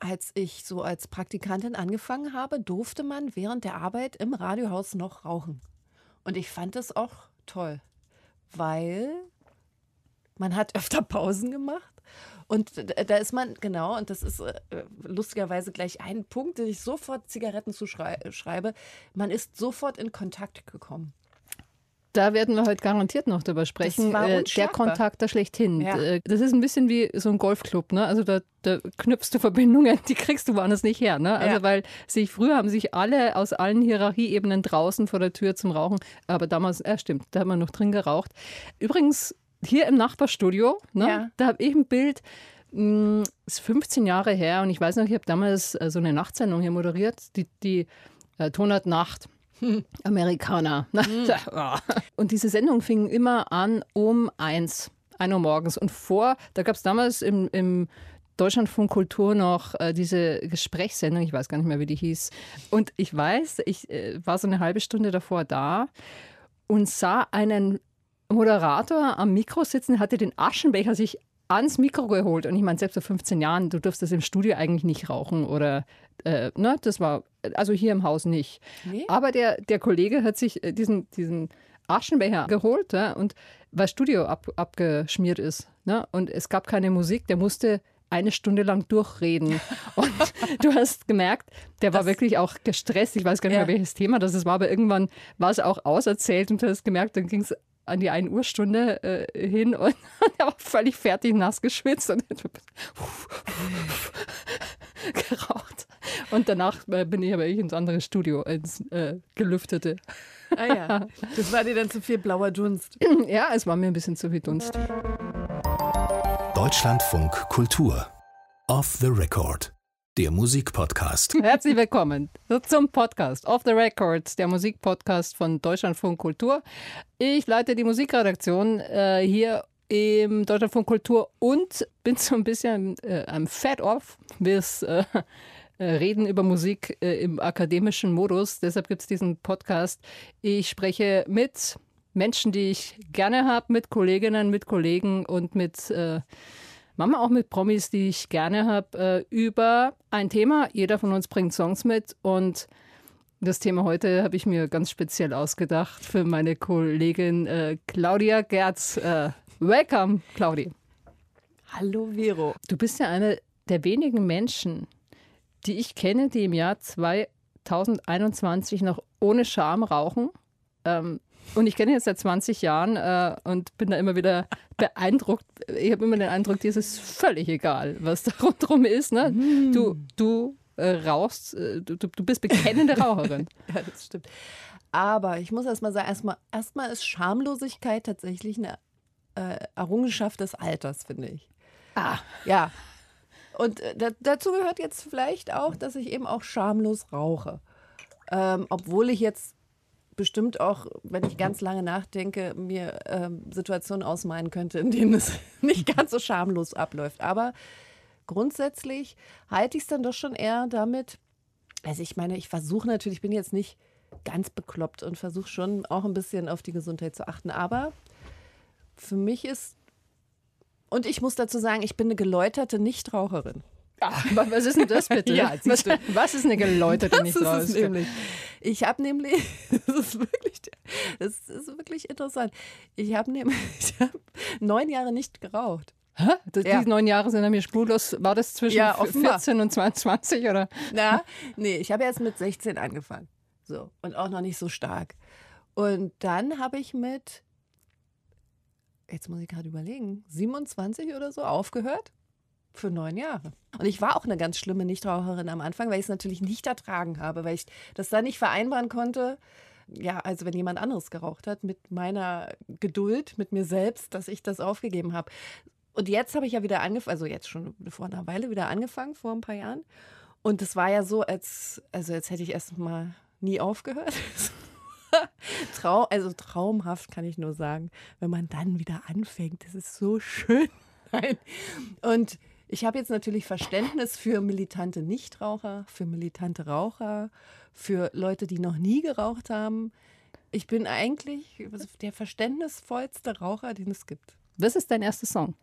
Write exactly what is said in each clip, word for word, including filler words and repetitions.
als ich so als Praktikantin angefangen habe, durfte man während der Arbeit im Radiohaus noch rauchen. Und ich fand das auch toll, weil man hat öfter Pausen gemacht. Und da ist man, genau, und das ist äh, lustigerweise gleich ein Punkt, den ich sofort Zigaretten zuschreibe, man ist sofort in Kontakt gekommen. Da werden wir heute garantiert noch drüber sprechen. Äh, der Kontakt da schlechthin. Ja. Äh, das ist ein bisschen wie so ein Golfclub, ne? Also da, da knüpfst du Verbindungen, die kriegst du woanders nicht her, ne? Also ja. Weil sich früher haben sich alle aus allen Hierarchieebenen draußen vor der Tür zum Rauchen, aber damals, äh, stimmt, da haben wir noch drin geraucht. Übrigens, hier im Nachbarstudio, ne? Ja. Da habe ich ein Bild, mh, ist fünfzehn Jahre her und ich weiß noch, ich habe damals äh, so eine Nachtsendung hier moderiert, die, die äh, Tonart Nacht. Hm. Amerikaner. Hm. Und diese Sendung fing immer an um eins, ein Uhr morgens. Und vor, da gab es damals im, im Deutschlandfunk Kultur noch äh, diese Gesprächssendung, ich weiß gar nicht mehr, wie die hieß. Und ich weiß, ich äh, war so eine halbe Stunde davor da und sah einen Moderator am Mikro sitzen, hatte den Aschenbecher sich ans Mikro geholt. Und ich meine, selbst vor fünfzehn Jahren, du durfst das im Studio eigentlich nicht rauchen oder, äh, ne, das war, also hier im Haus nicht. Nee. Aber der, der Kollege hat sich diesen, diesen Aschenbecher geholt, ja, und weil Studio ab, abgeschmiert ist, ne, und es gab keine Musik, der musste eine Stunde lang durchreden. Und du hast gemerkt, der war das, wirklich auch gestresst. Ich weiß gar nicht mehr, ja, welches Thema das ist, war, aber irgendwann war es auch auserzählt und du hast gemerkt, dann ging es an die eine Uhr Stunde äh, hin und er war völlig fertig, nass geschwitzt und geraucht. Und danach äh, bin ich aber ich ins andere Studio, ins äh, Gelüftete. Ah ja, das war dir dann zu viel blauer Dunst. Ja, es war mir ein bisschen zu viel Dunst. Deutschlandfunk Kultur. Off the Record. Der Musikpodcast. Herzlich willkommen zum Podcast Off the Record, der Musikpodcast von Deutschlandfunk Kultur. Ich leite die Musikredaktion äh, hier im Deutschlandfunk Kultur und bin so ein bisschen äh, am Fat-Off. Wir äh, reden über Musik äh, im akademischen Modus. Deshalb gibt es diesen Podcast. Ich spreche mit Menschen, die ich gerne habe, mit Kolleginnen, mit Kollegen und mit äh, manchmal auch mit Promis, die ich gerne habe, über ein Thema. Jeder von uns bringt Songs mit und das Thema heute habe ich mir ganz speziell ausgedacht für meine Kollegin äh, Claudia Gertz. Äh, welcome, Claudi. Hallo, Vero. Du bist ja eine der wenigen Menschen, die ich kenne, die im Jahr zweitausendeinundzwanzig noch ohne Scham rauchen. Ähm, Und ich kenne ihn jetzt seit zwanzig Jahren äh, und bin da immer wieder beeindruckt. Ich habe immer den Eindruck, dir ist es völlig egal, was da rundherum ist. Ne? Mm. Du, du äh, rauchst, äh, du, du bist bekennende Raucherin. Ja, das stimmt. Aber ich muss erst mal sagen, erstmal erstmal ist Schamlosigkeit tatsächlich eine äh, Errungenschaft des Alters, finde ich. Ah. Ja. Und äh, dazu gehört jetzt vielleicht auch, dass ich eben auch schamlos rauche. Ähm, obwohl ich jetzt bestimmt auch, wenn ich ganz lange nachdenke, mir ähm, Situationen ausmalen könnte, in denen es nicht ganz so schamlos abläuft. Aber grundsätzlich halte ich es dann doch schon eher damit, also ich meine, ich versuche natürlich, ich bin jetzt nicht ganz bekloppt und versuche schon auch ein bisschen auf die Gesundheit zu achten, aber für mich ist, und ich muss dazu sagen, ich bin eine geläuterte Nichtraucherin. Ach, was ist denn das bitte? Ja, was, was ist eine geläuterte Nichtraucherin? Ich habe nämlich, das ist wirklich, das ist wirklich interessant. Ich habe nämlich ich hab neun Jahre nicht geraucht. Hä? Das, ja. Diese neun Jahre sind an mir spurlos. War das zwischen ja, vierzehn und zweiundzwanzig oder? Na, nee, ich habe erst mit sechzehn angefangen, so und auch noch nicht so stark. Und dann habe ich mit, jetzt muss ich gerade überlegen, siebenundzwanzig oder so aufgehört. Für neun Jahre. Und ich war auch eine ganz schlimme Nichtraucherin am Anfang, weil ich es natürlich nicht ertragen habe, weil ich das da nicht vereinbaren konnte. Ja, also wenn jemand anderes geraucht hat, mit meiner Geduld, mit mir selbst, dass ich das aufgegeben habe. Und jetzt habe ich ja wieder angefangen, also jetzt schon vor einer Weile wieder angefangen, vor ein paar Jahren. Und das war ja so, als, also jetzt hätte ich erst mal nie aufgehört. Trau- also traumhaft kann ich nur sagen, wenn man dann wieder anfängt. Das ist so schön. Nein. Und ich habe jetzt natürlich Verständnis für militante Nichtraucher, für militante Raucher, für Leute, die noch nie geraucht haben. Ich bin eigentlich der verständnisvollste Raucher, den es gibt. Was ist dein erster Song?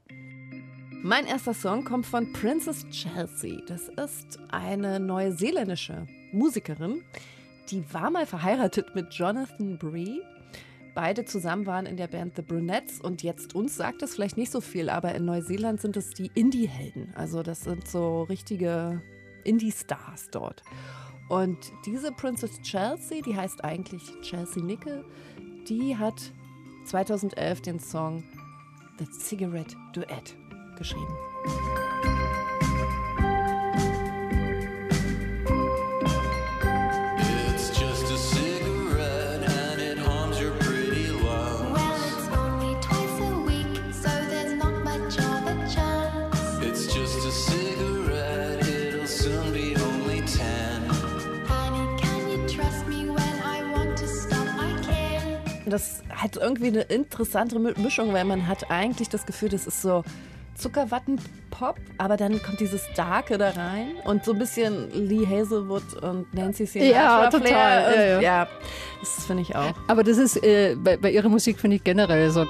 Mein erster Song kommt von Princess Chelsea. Das ist eine neuseeländische Musikerin. Die war mal verheiratet mit Jonathan Bree. Beide zusammen waren in der Band The Brunettes. Und jetzt uns sagt es vielleicht nicht so viel, aber in Neuseeland sind es die Indie-Helden. Also das sind so richtige Indie-Stars dort. Und diese Princess Chelsea, die heißt eigentlich Chelsea Nickel, die hat zweitausendelf den Song The Cigarette Duet geschrieben. Das hat irgendwie eine interessante Mischung, weil man hat eigentlich das Gefühl, das ist so Zuckerwatten-Pop, aber dann kommt dieses Darke da rein und so ein bisschen Lee Hazelwood und Nancy Sinatra. Ja, total. Und, ja, ja. ja, das finde ich auch. Aber das ist äh, bei, bei ihrer Musik, finde ich, generell so.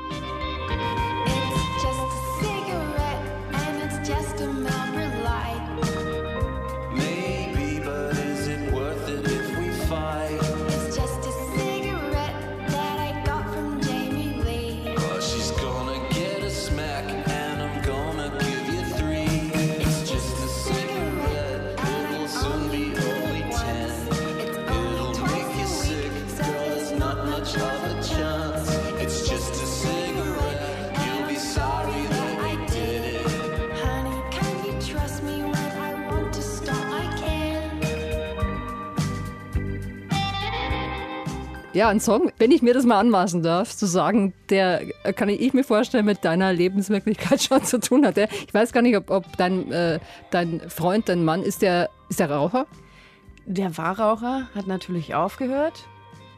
Ja, ein Song, wenn ich mir das mal anmaßen darf, zu sagen, der, kann ich mir vorstellen, mit deiner Lebenswirklichkeit schon zu tun hat. Ich weiß gar nicht, ob, ob dein, äh, dein Freund, dein Mann, ist der, ist der Raucher? Der war Raucher, hat natürlich aufgehört.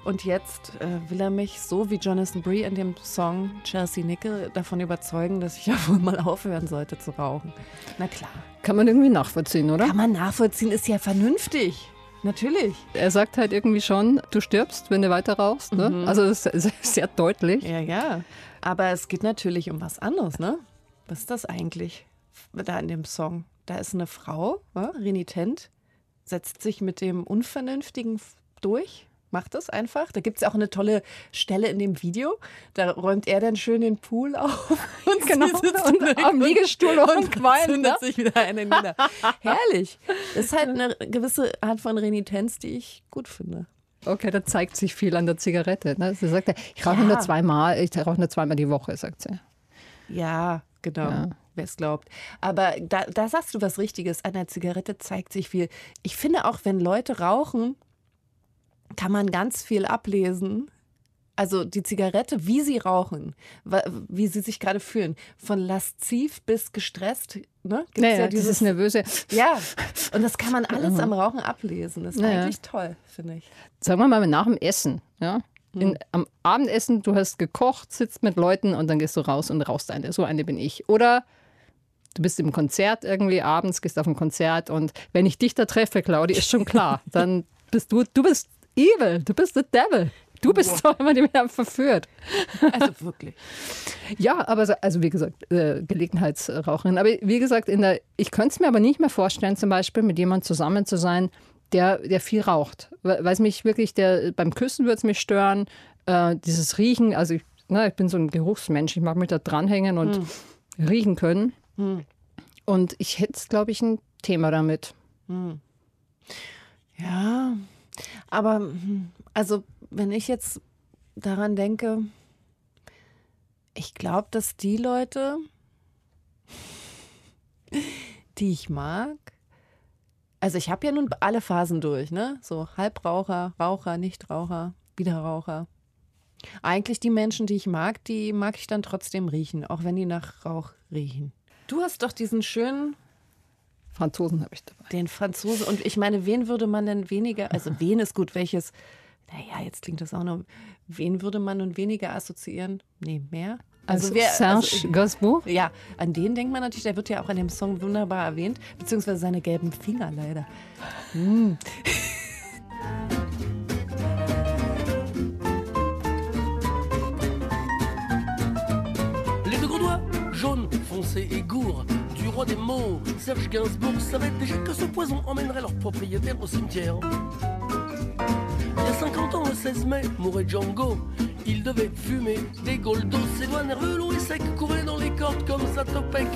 Und jetzt äh, will er mich, so wie Jonathan Bree in dem Song Chelsea Nickel, davon überzeugen, dass ich ja wohl mal aufhören sollte zu rauchen. Na klar. Kann man irgendwie nachvollziehen, oder? Kann man nachvollziehen, ist ja vernünftig. Natürlich. Er sagt halt irgendwie schon, du stirbst, wenn du weiter rauchst. Ne? Mhm. Also das ist sehr deutlich. Ja, ja. Aber es geht natürlich um was anderes, ne? Was ist das eigentlich da in dem Song? Da ist eine Frau, ne? Renitent, setzt sich mit dem Unvernünftigen durch, macht das einfach. Da gibt es auch eine tolle Stelle in dem Video. Da räumt er dann schön den Pool auf und, genau, und am Liegestuhl und, und zündet sich wieder einen nieder. Herrlich. Das ist halt eine gewisse Art von Renitenz, die ich gut finde. Okay, da zeigt sich viel an der Zigarette. Ne? Sie sagt, ich rauche ja. nur zweimal, ich rauche nur zweimal die Woche, sagt sie. Ja, genau. Ja. Wer es glaubt. Aber da, da sagst du was Richtiges. An der Zigarette zeigt sich viel. Ich finde auch, wenn Leute rauchen, kann man ganz viel ablesen. Also die Zigarette, wie sie rauchen, wie sie sich gerade fühlen. Von lasziv bis gestresst. Ne? Gibt's naja, ja dieses, dieses nervöse. Ja, und das kann man alles am Rauchen ablesen. Das ist naja. eigentlich toll, finde ich. Sagen wir mal, nach dem Essen. Ja? In, am Abendessen, du hast gekocht, sitzt mit Leuten und dann gehst du raus und rauchst eine. So eine bin ich. Oder du bist im Konzert irgendwie, abends gehst auf ein Konzert und wenn ich dich da treffe, Claudia, ist schon klar, dann bist du, du bist evil, du bist der Devil. Du bist doch immer dem verführt. Also wirklich. Ja, aber so, also wie gesagt, äh, Gelegenheitsraucherin. Aber wie gesagt, in der, ich könnte es mir aber nicht mehr vorstellen, zum Beispiel mit jemandem zusammen zu sein, der, der viel raucht. Weil es mich wirklich, der, beim Küssen würde es mich stören, äh, dieses Riechen. Also ich, na, ich bin so ein Geruchsmensch, ich mag mich da dranhängen und hm. riechen können. Hm. Und ich hätte, glaube ich, ein Thema damit. Hm. Ja. Aber also, wenn ich jetzt daran denke, ich glaube, dass die Leute, die ich mag, also ich habe ja nun alle Phasen durch, ne? So Halbraucher, Raucher, Nichtraucher, Wiederraucher. Eigentlich die Menschen, die ich mag, die mag ich dann trotzdem riechen, auch wenn die nach Rauch riechen. Du hast doch diesen schönen Franzosen habe ich dabei. Den Franzosen. Und ich meine, wen würde man denn weniger, also wen ist gut, welches, naja, jetzt klingt das auch noch, wen würde man nun weniger assoziieren? Nee, mehr. Also, also wer, Serge also, Gainsbourg? Ja, an den denkt man natürlich, der wird ja auch in dem Song wunderbar erwähnt, beziehungsweise seine gelben Finger leider. Hm. Les deux gros doigts, jaune, foncé et gourd. du roi des mots, Serge Gainsbourg, savait déjà que ce poison emmènerait leur propriétaire au cimetière. Il y a cinquante ans, le seize mai, mourait Django. Il devait fumer des goldos, ses doigts nerveux, longs et secs, couraient dans les cordes comme ça topec.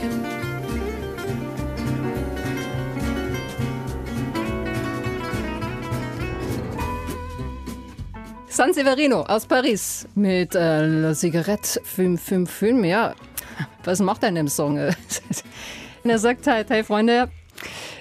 San Severino aus Paris mit äh, La Cigarette fünf fünf fünf, ja, was macht er in dem Song? Er sagt halt, hey Freunde,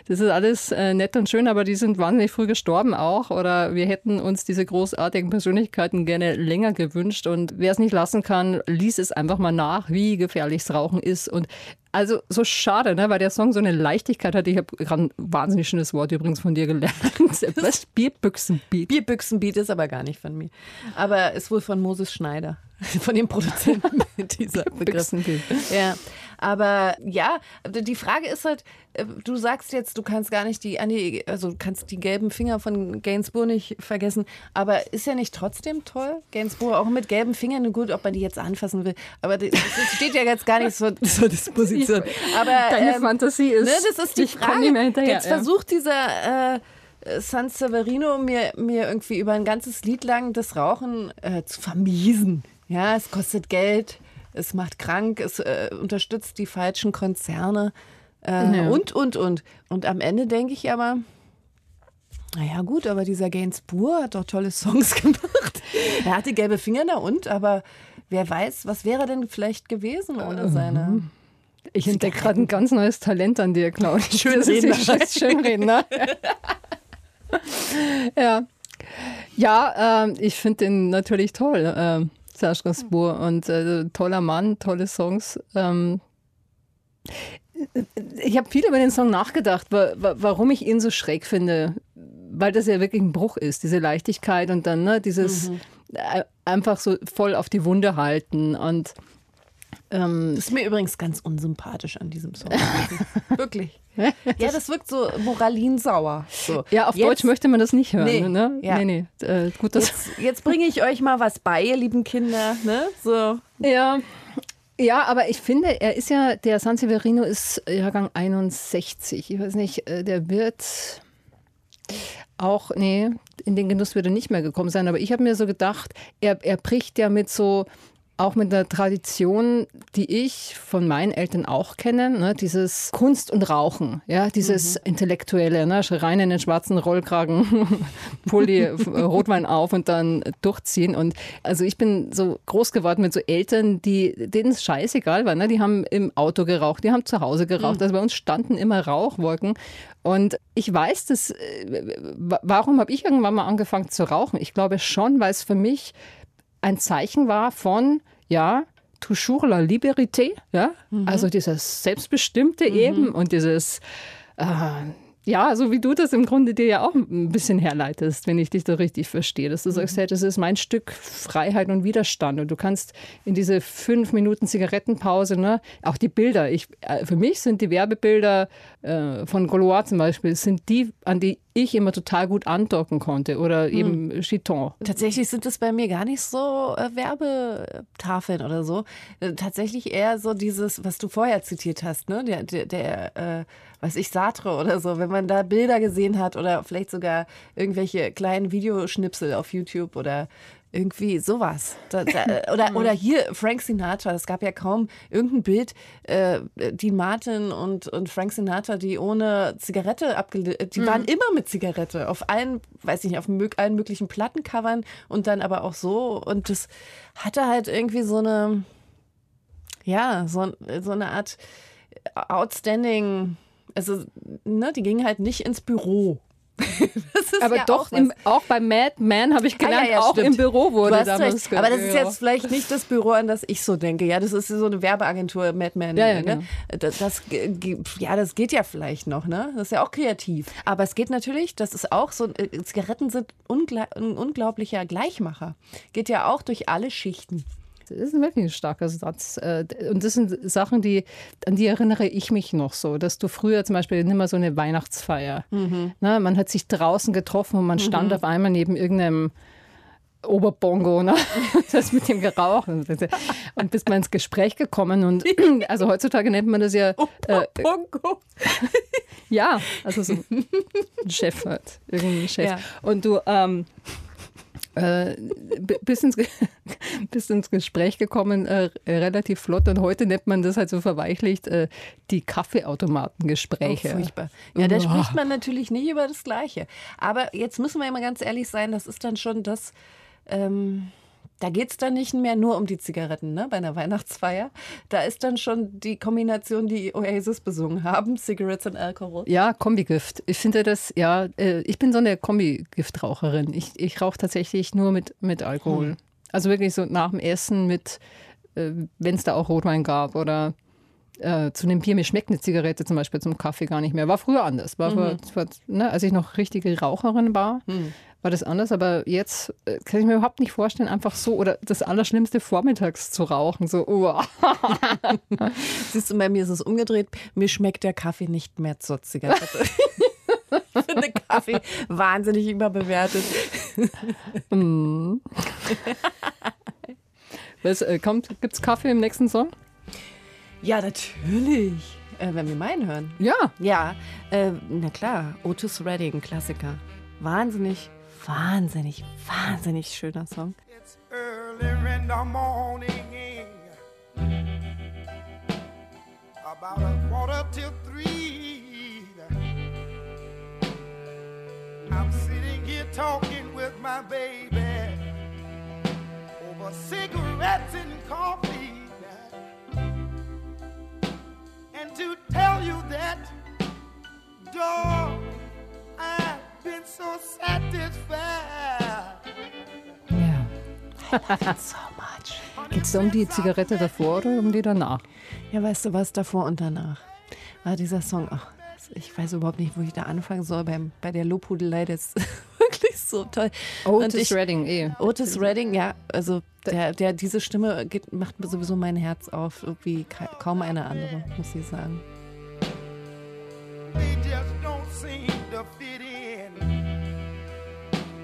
das ist alles äh, nett und schön, aber die sind wahnsinnig früh gestorben auch, oder wir hätten uns diese großartigen Persönlichkeiten gerne länger gewünscht, und wer es nicht lassen kann, lies es einfach mal nach, wie gefährlich das Rauchen ist. Und also so schade, ne, weil der Song so eine Leichtigkeit hat. Ich habe gerade ein wahnsinnig schönes Wort übrigens von dir gelernt. Was? Bierbüchsenbeat. Bierbüchsenbeat ist aber gar nicht von mir. Aber ist wohl von Moses Schneider, von dem Produzenten dieser Begriff. Ja, aber ja, die Frage ist halt, du sagst jetzt, du kannst gar nicht die, also kannst die gelben Finger von Gainsbourg nicht vergessen, aber ist ja nicht trotzdem toll, Gainsbourg auch mit gelben Fingern, gut, ob man die jetzt anfassen will, aber das steht ja jetzt gar nicht so zur Disposition. Aber, deine ähm, Fantasie ist, ne, das ist die Frage. Jetzt ja. versucht dieser äh, San Severino mir, mir irgendwie über ein ganzes Lied lang das Rauchen äh, zu vermiesen. Ja, es kostet Geld, es macht krank, es äh, unterstützt die falschen Konzerne äh, ja. und, und, und. Und am Ende denke ich aber, naja gut, aber dieser Gainsbourg hat doch tolle Songs gemacht. Er hatte gelbe Finger, da und, aber wer weiß, was wäre denn vielleicht gewesen ohne seine... Mhm. Ich entdecke gerade ein ganz neues Talent an dir, Claudia. Schönreden. Schönreden, ne? Ja, ja, äh, ich finde den natürlich toll, äh, Serge Gainsbourg. Und äh, toller Mann, tolle Songs. Ähm, ich habe viel über den Song nachgedacht, wa- wa- warum ich ihn so schräg finde. Weil das ja wirklich ein Bruch ist, diese Leichtigkeit und dann, ne, dieses mhm. äh, einfach so voll auf die Wunde halten und... Das ist mir übrigens ganz unsympathisch an diesem Song. Wirklich. Ja, das wirkt so moralinsauer. So. Ja, auf jetzt, Deutsch möchte man das nicht hören. Nee, ne? Ja. nee, nee. Äh, gut, das jetzt, jetzt bringe ich euch mal was bei, ihr lieben Kinder. Ne? So. Ja. Ja, aber ich finde, er ist ja, der San Severino ist Jahrgang einundsechzig. Ich weiß nicht, der wird auch, nee, in den Genuss würde nicht mehr gekommen sein. Aber ich habe mir so gedacht, er, er bricht ja mit so... Auch mit einer Tradition, die ich von meinen Eltern auch kenne, ne? Dieses Kunst und Rauchen, ja? Dieses mhm. Intellektuelle, ne? Rein in den schwarzen Rollkragen, Pulli, Rotwein auf und dann durchziehen. Und also ich bin so groß geworden mit so Eltern, die, denen es scheißegal war, ne? Die haben im Auto geraucht, die haben zu Hause geraucht. Mhm. Also bei uns standen immer Rauchwolken. Und ich weiß, dass, warum habe ich irgendwann mal angefangen zu rauchen? Ich glaube schon, weil es für mich ein Zeichen war von, ja, toujours la liberté, ja, mhm. also dieses Selbstbestimmte mhm. eben und dieses, äh, ja, so wie du das im Grunde dir ja auch ein bisschen herleitest, wenn ich dich da richtig verstehe, dass du mhm. sagst, hey, das ist mein Stück Freiheit und Widerstand und du kannst in diese fünf Minuten Zigarettenpause, ne, auch die Bilder, ich, für mich sind die Werbebilder äh, von Gaulois zum Beispiel, sind die, an die ich immer total gut andocken konnte oder eben hm. Chiton. Tatsächlich sind es bei mir gar nicht so äh, Werbetafeln oder so. Äh, tatsächlich eher so dieses, was du vorher zitiert hast, ne? Der, der, der äh, was ich, Sartre oder so, wenn man da Bilder gesehen hat oder vielleicht sogar irgendwelche kleinen Videoschnipsel auf YouTube oder irgendwie sowas. Da, da, oder, oder hier Frank Sinatra. Es gab ja kaum irgendein Bild, äh, Dean Martin und, und Frank Sinatra, die ohne Zigarette abgebildet, die mhm. waren immer mit Zigarette. Auf allen, weiß ich nicht, auf allen möglichen Plattencovern und dann aber auch so. Und das hatte halt irgendwie so eine, ja, so, so eine Art outstanding, also, ne, die gingen halt nicht ins Büro. Aber ja doch, auch, im, auch bei Mad Men habe ich gelernt, ah, ja, ja, auch stimmt. im Büro wurde damals. Aber das ist jetzt vielleicht nicht das Büro, an das ich so denke. Ja, das ist so eine Werbeagentur, Mad Men. Ja, ja, ne? Genau. das, das, ja, das geht ja vielleicht noch, ne? Das ist ja auch kreativ. Aber es geht natürlich, das ist auch so, Zigaretten sind ungla- ein unglaublicher Gleichmacher. Geht ja auch durch alle Schichten. Das ist wirklich ein starker Satz. Und das sind Sachen, die, an die erinnere ich mich noch so, dass du früher zum Beispiel, nimm mal so eine Weihnachtsfeier. Mhm. Ne, man hat sich draußen getroffen und man stand mhm. auf einmal neben irgendeinem Oberbongo, ne? Das mit dem Gerauch. Und bist mal ins Gespräch gekommen. Und also heutzutage nennt man das ja Oberbongo. Äh, ja, also so ein Chef halt. Irgendwie ein Chef. Ja. Und du ähm, äh, bist, ins, bist ins Gespräch gekommen, äh, relativ flott. Und heute nennt man das halt so verweichlicht äh, die Kaffeeautomatengespräche. Oh, furchtbar. Ja, da oh. spricht man natürlich nicht über das Gleiche. Aber jetzt müssen wir immer ganz ehrlich sein, das ist dann schon das... Ähm, da geht es dann nicht mehr nur um die Zigaretten, ne? Bei einer Weihnachtsfeier. Da ist dann schon die Kombination, die Oasis besungen haben, Cigarettes and Alcohol. Ja, Kombigift. Ich finde das, ja, ich bin so eine Kombigiftraucherin. Ich, ich rauche tatsächlich nur mit, mit Alkohol. Hm. Also wirklich so nach dem Essen mit, wenn es da auch Rotwein gab oder äh, zu einem Bier. Mir schmeckt eine Zigarette zum Beispiel zum Kaffee gar nicht mehr. War früher anders. War, mhm. war, ne? Als ich noch richtige Raucherin war. Hm. War das anders, aber jetzt äh, kann ich mir überhaupt nicht vorstellen, einfach so oder das Allerschlimmste vormittags zu rauchen. So, uah. Siehst du, bei mir ist es umgedreht. Mir schmeckt der Kaffee nicht mehr zur Zigarette. Ich finde Kaffee wahnsinnig überbewertet. mm. Was, äh, kommt, gibt's Kaffee im nächsten Song? Ja, natürlich. Äh, wenn wir meinen hören. Ja. Ja, äh, na klar. Otis Redding, Klassiker. Wahnsinnig. Wahnsinnig, wahnsinnig schöner Song. It's early in the morning, about a quarter till three. I'm sitting here talking with my baby over cigarettes and coffee. And to tell you that, dog, I been so satisfied. Yeah. I love it so much. Geht's um die Zigarette davor oder um die danach? Ja, weißt du was, davor und danach. War dieser Song, ach, ich weiß überhaupt nicht, wo ich da anfangen soll. Bei, bei der Lobhudelei, das ist wirklich so toll. Otis Redding, eh. Otis Redding, ja, also der, der, diese Stimme geht, macht sowieso mein Herz auf, irgendwie ka- kaum eine andere, muss ich sagen. They just don't seem to fit in.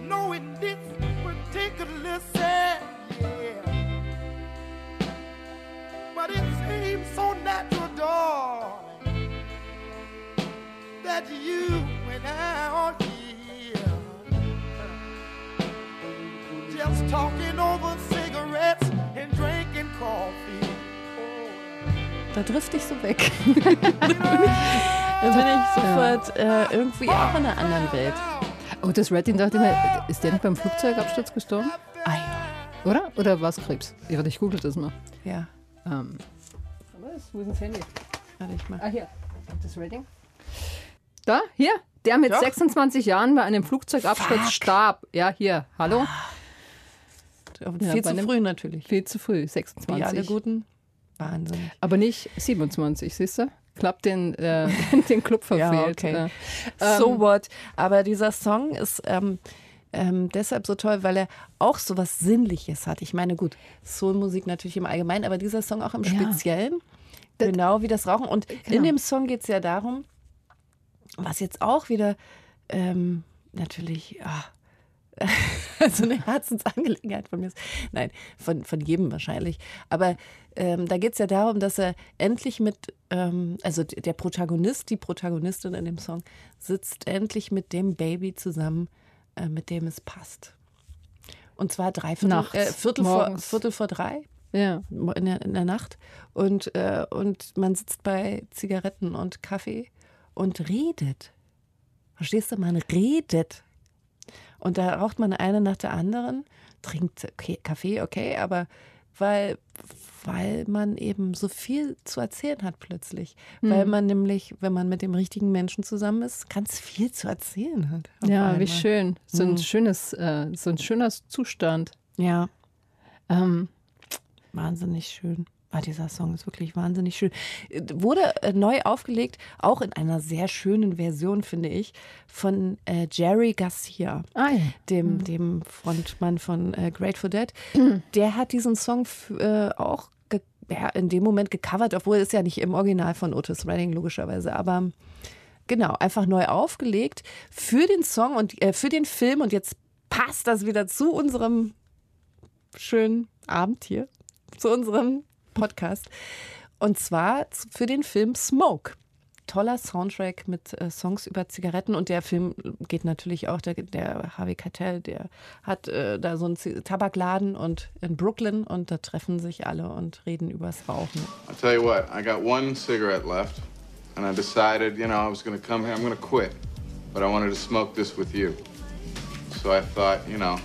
Knowing this particular sad, yeah. But it seems so natural, darling, that you and I are here, just talking over cigarettes and drinking coffee. Da trifft dich so weg. Da bin ich sofort äh, irgendwie auch in einer anderen Welt. Oh, das Redding dachte ich mir, ist der nicht beim Flugzeugabsturz gestorben? Ah ja. Oder? Oder war es Krebs? Ich warte, ich google das mal. Ja. Ähm. Was? Wo ist das Handy? Warte ich mal. Ah, hier. Das Redding. Da, hier. Der mit Doch. sechsundzwanzig Jahren bei einem Flugzeugabsturz Fuck. starb. Ja, hier. Hallo? Ja, viel zu früh natürlich. Viel zu früh, sechsundzwanzig. Ja, alle guten. Wahnsinn. Aber nicht siebenundzwanzig, siehst du? Klappt den, äh, den Club verfehlt. Ja, okay. ähm, so what? Aber dieser Song ist ähm, ähm, deshalb so toll, weil er auch so was Sinnliches hat. Ich meine, gut, Soulmusik natürlich im Allgemeinen, aber dieser Song auch im Speziellen. Ja. Das, genau wie das Rauchen. Und genau. in dem Song geht es ja darum, was jetzt auch wieder ähm, natürlich... Ach, also eine Herzensangelegenheit von mir ist. Nein, von, von jedem wahrscheinlich. Aber ähm, da geht es ja darum, dass er endlich mit, ähm, also der Protagonist, die Protagonistin in dem Song, sitzt endlich mit dem Baby zusammen, äh, mit dem es passt. Und zwar drei Viertel, Nachts, äh, Viertel, vor, Viertel vor drei ja. in, der, in der Nacht. Und, äh, und man sitzt bei Zigaretten und Kaffee und redet. Verstehst du? Man redet. Und da raucht man eine nach der anderen, trinkt okay, Kaffee, okay, aber weil, weil man eben so viel zu erzählen hat plötzlich. Mhm. Weil man nämlich, wenn man mit dem richtigen Menschen zusammen ist, ganz viel zu erzählen hat. Ja, einmal. Wie schön. So ein, mhm. schönes, äh, so ein schöner Zustand. Ja. Ähm. Wahnsinnig schön. Ah, dieser Song ist wirklich wahnsinnig schön. Wurde äh, neu aufgelegt, auch in einer sehr schönen Version, finde ich, von äh, Jerry Garcia, ah, ja. dem, mhm. dem Frontmann von äh, Grateful Dead. Mhm. Der hat diesen Song f- äh, auch ge- ja, in dem Moment gecovert, obwohl es ja nicht im Original von Otis Redding logischerweise, aber genau, einfach neu aufgelegt für den Song und äh, für den Film. Und jetzt passt das wieder zu unserem schönen Abend hier zu unserem Podcast. Und zwar für den Film Smoke. Toller Soundtrack mit äh, Songs über Zigaretten, und der Film geht natürlich auch, der, der Harvey Keitel, der hat äh, da so einen Z- Tabakladen und in Brooklyn, und da treffen sich alle und reden übers Rauchen. I'll tell you what, I got one cigarette left and I decided, you know, I was gonna come here, I'm gonna quit, but I wanted to smoke this with you. So I thought, you know,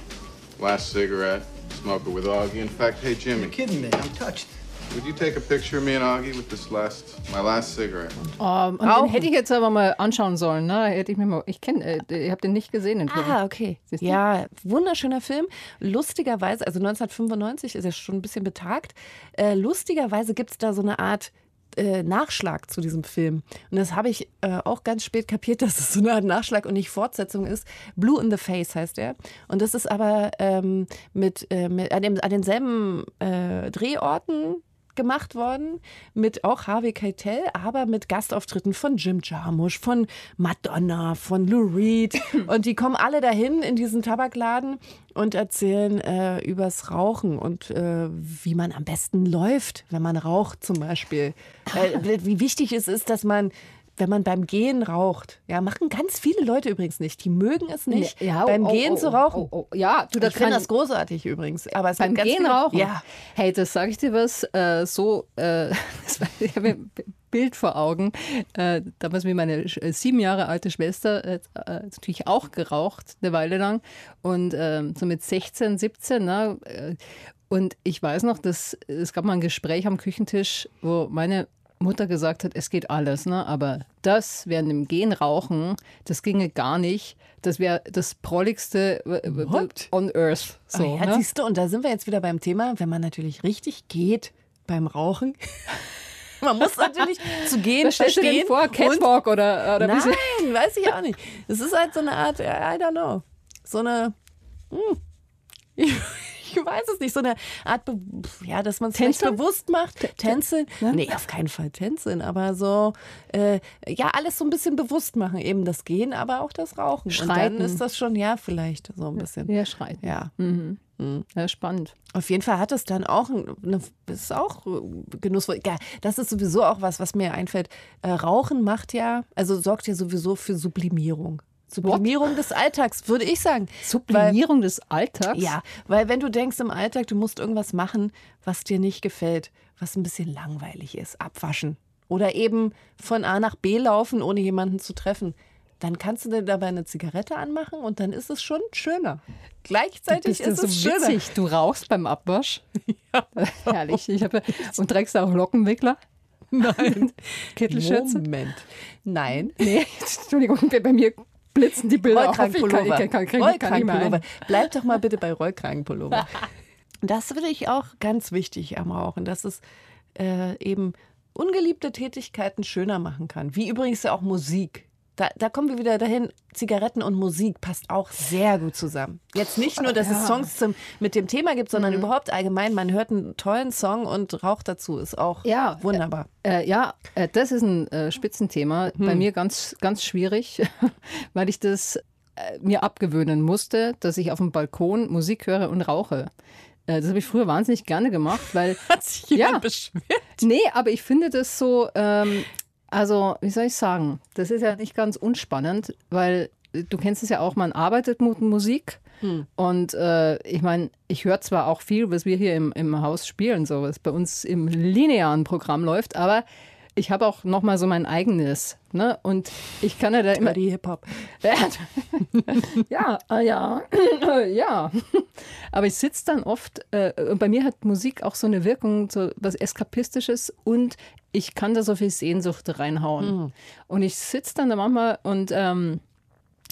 last cigarette, smoke it with Augie. In fact, hey Jimmy. You're kidding me, I'm touched. Would you take a picture of me and Augie with this last, my last cigarette? Um, und den hätte ich jetzt aber mal anschauen sollen, ne? Hätte ich mir mal, ich kenne, äh, ich habe den nicht gesehen, den Film. Ah, okay. Siehst du? Ja, wunderschöner Film. Lustigerweise, also neunzehnhundertfünfundneunzig ist er schon ein bisschen betagt. Äh, lustigerweise gibt es da so eine Art äh, Nachschlag zu diesem Film. Und das habe ich äh, auch ganz spät kapiert, dass es so eine Art Nachschlag und nicht Fortsetzung ist. Blue in the Face heißt er. Und das ist aber ähm, mit, äh, mit an, dem, an denselben äh, Drehorten gemacht worden, mit auch Harvey Keitel, aber mit Gastauftritten von Jim Jarmusch, von Madonna, von Lou Reed, und die kommen alle dahin in diesen Tabakladen und erzählen äh, übers Rauchen und äh, wie man am besten läuft, wenn man raucht zum Beispiel. Äh, wie wichtig es ist, dass man, wenn man beim Gehen raucht, ja, machen ganz viele Leute übrigens nicht. Die mögen es nicht, nee, ja, beim oh, Gehen oh, oh, zu rauchen. Oh, oh, oh. Ja, du, das ich finde das großartig übrigens. Aber es beim ganz Gehen viele, rauchen? Ja. Hey, das sage ich dir was, äh, so, äh, das war, ich habe ein Bild vor Augen. Äh, damals mit meiner äh, sieben Jahre alte Schwester, äh, natürlich auch geraucht, eine Weile lang. Und äh, so mit sechzehn, siebzehn, ne? Und ich weiß noch, dass, es gab mal ein Gespräch am Küchentisch, wo meine Mutter gesagt hat, es geht alles, ne? Aber das während dem Gehen rauchen, das ginge gar nicht. Das wäre das Prolligste What? On earth. So, oh ja, ne? Siehst du, und da sind wir jetzt wieder beim Thema, wenn man natürlich richtig geht beim Rauchen. Man muss natürlich zu gehen was verstehen. Stellst du denn vor, Catwalk und, oder, oder? Nein, bisschen? Weiß ich auch nicht. Es ist halt so eine Art, I don't know, so eine, hm, ich, ich weiß es nicht, so eine Art, Be- ja, dass man es vielleicht bewusst macht. T- Tänzeln? Ne? Nee, auf keinen Fall tänzeln, aber so, äh, ja, alles so ein bisschen bewusst machen. Eben das Gehen, aber auch das Rauchen. Schreiten. Und dann ist das schon, ja, vielleicht so ein bisschen. Ja, schreiten. Ja. Mhm. Mhm. Ja, spannend. Auf jeden Fall hat es dann auch, eine, ist auch genussvoll. Ja, das ist sowieso auch was, was mir einfällt. Äh, Rauchen macht ja, also sorgt ja sowieso für Sublimierung. Sublimierung What? Des Alltags, würde ich sagen. Sublimierung weil, des Alltags? Ja, weil wenn du denkst im Alltag, du musst irgendwas machen, was dir nicht gefällt, was ein bisschen langweilig ist, abwaschen oder eben von A nach B laufen, ohne jemanden zu treffen, dann kannst du dir dabei eine Zigarette anmachen und dann ist es schon schöner. Gleichzeitig ist so es schöner. Du bist ja so witzig, du rauchst beim Abwasch. Ja. Herrlich. Ich hab, und trägst auch Lockenwickler. Nein. Kittelschürze? Moment. Nein. Nee, Entschuldigung, bei mir blitzen die Bilder auf. Rollkragenpullover. Bleib doch mal bitte bei Rollkragenpullover. Das finde ich auch ganz wichtig am Rauchen, dass es äh, eben ungeliebte Tätigkeiten schöner machen kann. Wie übrigens ja auch Musik. Da, da kommen wir wieder dahin, Zigaretten und Musik passt auch sehr gut zusammen. Jetzt nicht nur, dass es Songs zum, mit dem Thema gibt, sondern mhm. überhaupt allgemein, man hört einen tollen Song und raucht dazu, ist auch ja, wunderbar. Äh, äh, ja, äh, das ist ein äh, Spitzenthema, mhm. bei mir ganz, ganz schwierig, weil ich das äh, mir abgewöhnen musste, dass ich auf dem Balkon Musik höre und rauche. Das habe ich früher wahnsinnig gerne gemacht, weil... Hat sich jemand ja, beschwert? Nee, aber ich finde das so, ähm, also wie soll ich sagen, das ist ja nicht ganz unspannend, weil du kennst es ja auch, man arbeitet mit Musik hm. und äh, ich meine, ich höre zwar auch viel, was wir hier im, im Haus spielen, so was bei uns im linearen Programm läuft, aber ich habe auch nochmal so mein eigenes, ne? Und ich kann ja da immer... Die Hip-Hop. ja, ja, ja. Aber ich sitze dann oft, äh, und bei mir hat Musik auch so eine Wirkung, so was Eskapistisches, und ich kann da so viel Sehnsucht reinhauen. Mhm. Und ich sitze dann da manchmal und ähm,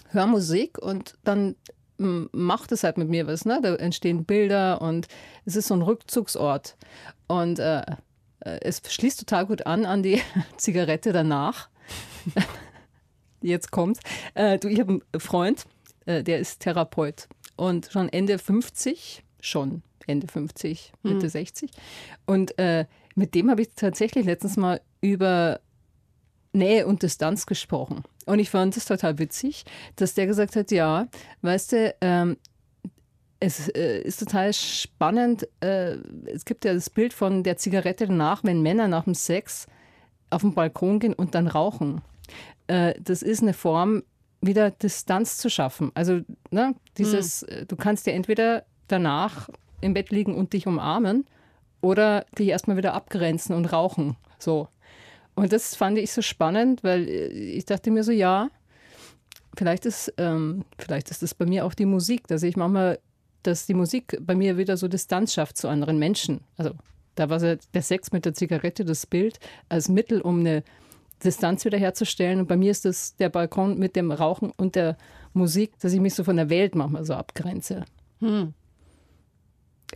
höre Musik und dann m- macht es halt mit mir was, ne? Da entstehen Bilder und es ist so ein Rückzugsort. Und... Äh, Es schließt total gut an an die Zigarette danach. Jetzt kommt's. Äh, du, ich habe einen Freund, äh, der ist Therapeut und schon Ende fünfzig, schon Ende fünfzig, Mitte mhm. sechzig. Und äh, mit dem habe ich tatsächlich letztens mal über Nähe und Distanz gesprochen. Und ich fand es total witzig, dass der gesagt hat, ja, weißt du, ähm, Es äh, ist total spannend. Äh, es gibt ja das Bild von der Zigarette danach, wenn Männer nach dem Sex auf den Balkon gehen und dann rauchen. Äh, das ist eine Form, wieder Distanz zu schaffen. Also ne, dieses, hm. du kannst dir entweder danach im Bett liegen und dich umarmen oder dich erstmal wieder abgrenzen und rauchen. So. Und das fand ich so spannend, weil ich dachte mir so, ja, vielleicht ist, ähm, vielleicht ist das bei mir auch die Musik, dass ich manchmal, dass die Musik bei mir wieder so Distanz schafft zu anderen Menschen. Also da war ja der Sex mit der Zigarette, das Bild, als Mittel, um eine Distanz wiederherzustellen. Und bei mir ist das der Balkon mit dem Rauchen und der Musik, dass ich mich so von der Welt manchmal so abgrenze. Hm.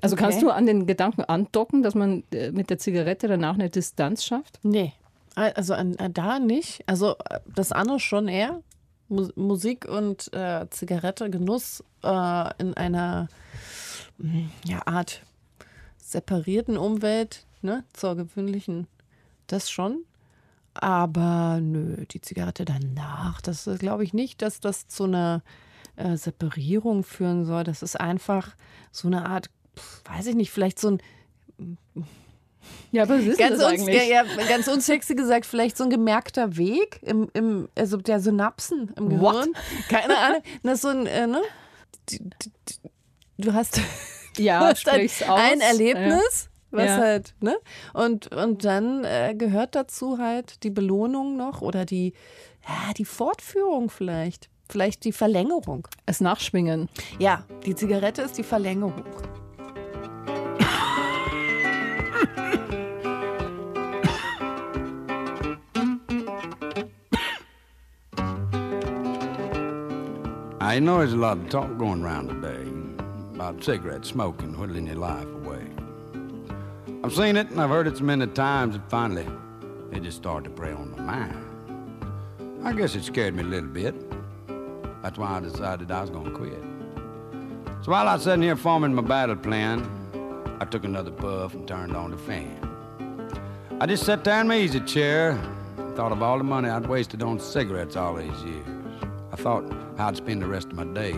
Also okay. Kannst du an den Gedanken andocken, dass man mit der Zigarette danach eine Distanz schafft? Nee, also an, an da nicht. Also das andere schon eher. Musik und äh, Zigarette, Genuss äh, in einer ja, Art separierten Umwelt, ne, zur gewöhnlichen, das schon. Aber nö, die Zigarette danach, das glaube ich nicht, dass das zu einer äh, Separierung führen soll. Das ist einfach so eine Art, weiß ich nicht, vielleicht so ein... Ja, aber was ist ganz das eigentlich? Uns, ja, ja, ganz unsexy gesagt, vielleicht so ein gemerkter Weg im, im, also der Synapsen im Gehirn. What? Keine Ahnung. Das ist so ein, ne? Du hast, ja, du hast ein, ein Erlebnis, ja. was ja. halt, ne? Und, und dann äh, gehört dazu halt die Belohnung noch oder die, ja, die Fortführung vielleicht. Vielleicht die Verlängerung. Das Nachschwingen. Ja, die Zigarette ist die Verlängerung. I know there's a lot of talk going around today about cigarette smoking, whittling your life away. I've seen it and I've heard it so many times that finally it just started to prey on my mind. I guess it scared me a little bit. That's why I decided I was going to quit. So while I was sitting here forming my battle plan, I took another puff and turned on the fan. I just sat there in my easy chair and thought of all the money I'd wasted on cigarettes all these years. I thought how I'd spend the rest of my days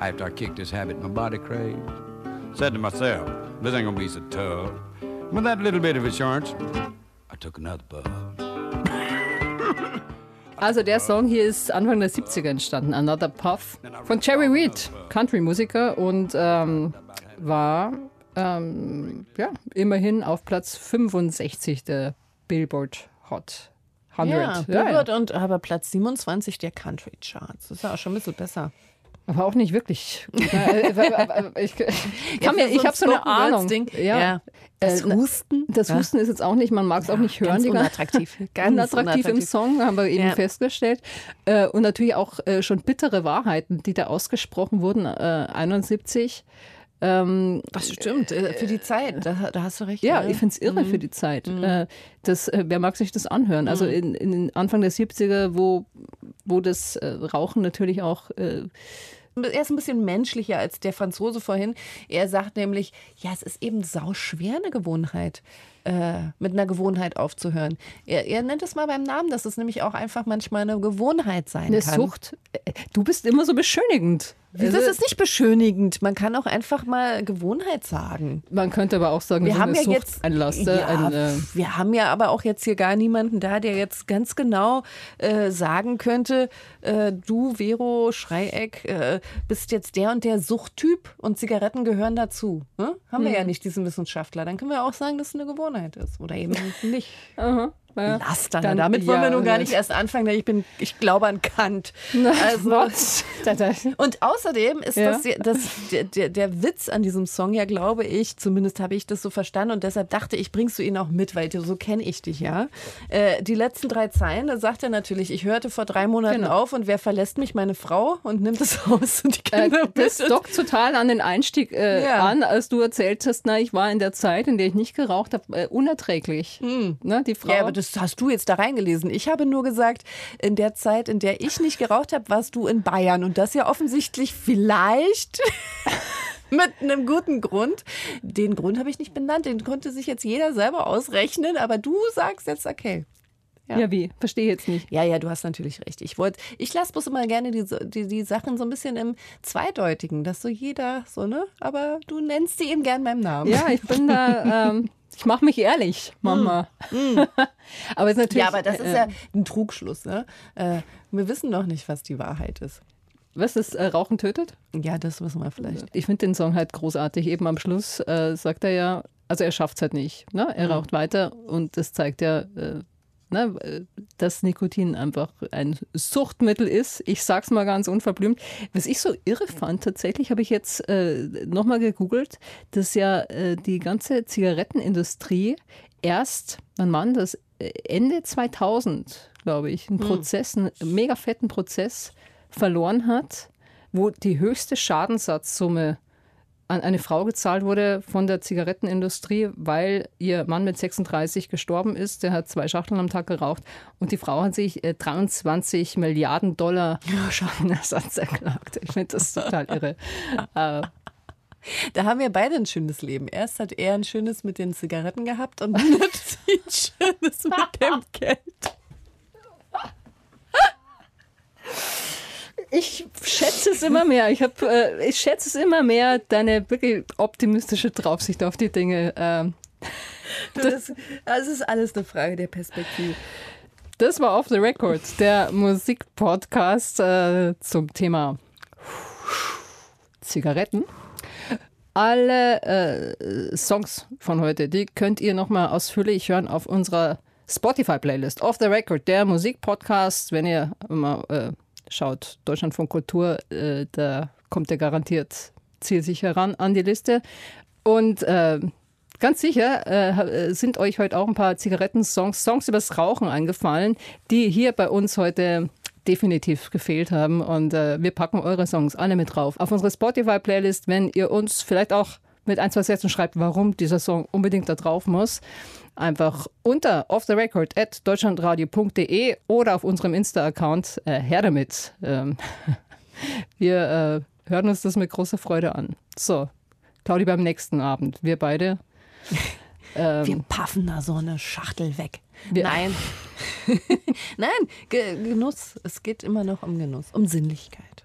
after I kicked this habit my body craved. Said to myself, this ain't gonna be so tough. With that little bit of insurance, I took another puff. Also der Song hier ist Anfang der siebziger entstanden, Another Puff, von Jerry Reed, Country-Musiker, und ähm, war ähm, ja, immerhin auf Platz fünfundsechzig der Billboard Hot hundert. Ja, Billboard, ja, ja. Und aber Platz siebenundzwanzig der Country Charts. Das ist ja auch schon ein bisschen besser. Aber auch nicht wirklich. ich ich, ich, ja, ich so habe so eine Ahnung. Ja. Ja. Das Husten. Das Husten ja. ist jetzt auch nicht, man mag es ja, auch nicht hören. Ganz unattraktiv. Ganz unattraktiv, unattraktiv im Song, haben wir eben ja. festgestellt. Und natürlich auch schon bittere Wahrheiten, die da ausgesprochen wurden, einundsiebzig. Ähm, das stimmt, für die Zeit, da, da hast du recht. Ja, oder? Ich finde es irre mhm. für die Zeit. Mhm. Das, wer mag sich das anhören? Also in, in Anfang der siebziger, wo, wo das Rauchen natürlich auch... Äh er ist ein bisschen menschlicher als der Franzose vorhin. Er sagt nämlich, ja, es ist eben sauschwer eine Gewohnheit, äh, mit einer Gewohnheit aufzuhören. Er, er nennt es mal beim Namen, dass es nämlich auch einfach manchmal eine Gewohnheit sein eine kann. Eine Sucht. Du bist immer so beschönigend. Das ist nicht beschönigend. Man kann auch einfach mal Gewohnheit sagen. Man könnte aber auch sagen, wir so haben eine ja Sucht, jetzt ein Laster, ja, ein, äh wir haben ja aber auch jetzt hier gar niemanden da, der jetzt ganz genau äh, sagen könnte, äh, du, Vero Schreieck, äh, bist jetzt der und der Suchttyp und Zigaretten gehören dazu. Ne? Haben wir hm. ja nicht diesen Wissenschaftler. Dann können wir auch sagen, dass es eine Gewohnheit ist oder eben nicht. Aha. Laster. Dann, damit wollen ja, wir nun gar nicht erst anfangen. Ich bin, ich glaube an Kant. Also, und außerdem ist ja. das, das der, der Witz an diesem Song, ja, glaube ich, zumindest habe ich das so verstanden und deshalb dachte ich, bringst du ihn auch mit, weil so kenne ich dich, ja. Äh, die letzten drei Zeilen, da sagt er natürlich, ich hörte vor drei Monaten genau. auf und wer verlässt mich, meine Frau, und nimmt das Haus und die Kinder äh, Das dockt total an den Einstieg äh, ja. an, als du erzählt hast, na, ich war in der Zeit, in der ich nicht geraucht habe, äh, unerträglich. Hm. Na, die Frau. Ja, aber das hast du jetzt da reingelesen. Ich habe nur gesagt, in der Zeit, in der ich nicht geraucht habe, warst du in Bayern. Und das ja offensichtlich vielleicht mit einem guten Grund. Den Grund habe ich nicht benannt. Den konnte sich jetzt jeder selber ausrechnen. Aber du sagst jetzt, okay. Ja. Ja, wie? Verstehe jetzt nicht. Ja, ja, du hast natürlich recht. Ich wollte, ich lasse bloß immer gerne die, die, die Sachen so ein bisschen im Zweideutigen, dass so jeder so, ne? Aber du nennst sie eben gern beim Namen. Ja, ich bin da, ähm, ich mache mich ehrlich, Mama. Mm. aber ist natürlich, ja, aber das ist ja äh, ein Trugschluss, ne? Äh, wir wissen doch nicht, was die Wahrheit ist. Was ist, äh, Rauchen tötet? Ja, das wissen wir vielleicht. Ich finde den Song halt großartig. Eben am Schluss äh, sagt er ja, also er schafft es halt nicht, ne? Er mhm. raucht weiter und das zeigt ja... Äh, Na, dass Nikotin einfach ein Suchtmittel ist. Ich sag's mal ganz unverblümt. Was ich so irre fand, tatsächlich habe ich jetzt äh, nochmal gegoogelt, dass ja äh, die ganze Zigarettenindustrie erst, mein Mann, das Ende zweitausend, glaube ich, einen Prozess, einen mega fetten Prozess verloren hat, wo die höchste Schadensersatzsumme an eine Frau gezahlt wurde von der Zigarettenindustrie, weil ihr Mann mit sechsunddreißig gestorben ist. Der hat zwei Schachteln am Tag geraucht. Und die Frau hat sich äh, dreiundzwanzig Milliarden Dollar Schadenersatz erklagt. Ich finde das total irre. äh, Da haben wir beide ein schönes Leben. Erst hat er ein schönes mit den Zigaretten gehabt und dann hat sie ein schönes mit dem Geld. Ich schätze es immer mehr. Ich, hab, äh, ich schätze es immer mehr, deine wirklich optimistische Draufsicht auf die Dinge. Ähm, das, das ist alles eine Frage der Perspektive. Das war Off the Record, der Musikpodcast äh, zum Thema Zigaretten. Alle äh, Songs von heute, die könnt ihr nochmal ausführlich hören auf unserer Spotify-Playlist. Off the Record, der Musikpodcast, wenn ihr immer... Äh, Schaut, Deutschlandfunk Kultur, äh, da kommt er garantiert zielsicher ran an die Liste. Und äh, ganz sicher äh, sind euch heute auch ein paar Zigaretten-Songs, Songs übers Rauchen eingefallen, die hier bei uns heute definitiv gefehlt haben. Und äh, wir packen eure Songs alle mit drauf auf unsere Spotify-Playlist, wenn ihr uns vielleicht auch mit ein, zwei Sätzen schreibt, warum dieser Song unbedingt da drauf muss. Einfach unter off the record at deutschlandradio punkt de oder auf unserem Insta-Account äh, her damit. Ähm, wir äh, hören uns das mit großer Freude an. So, Claudia, beim nächsten Abend. Wir beide. Ähm, wir paffen da so eine Schachtel weg. Wir, Nein. Nein, Ge- Genuss. Es geht immer noch um Genuss, um Sinnlichkeit.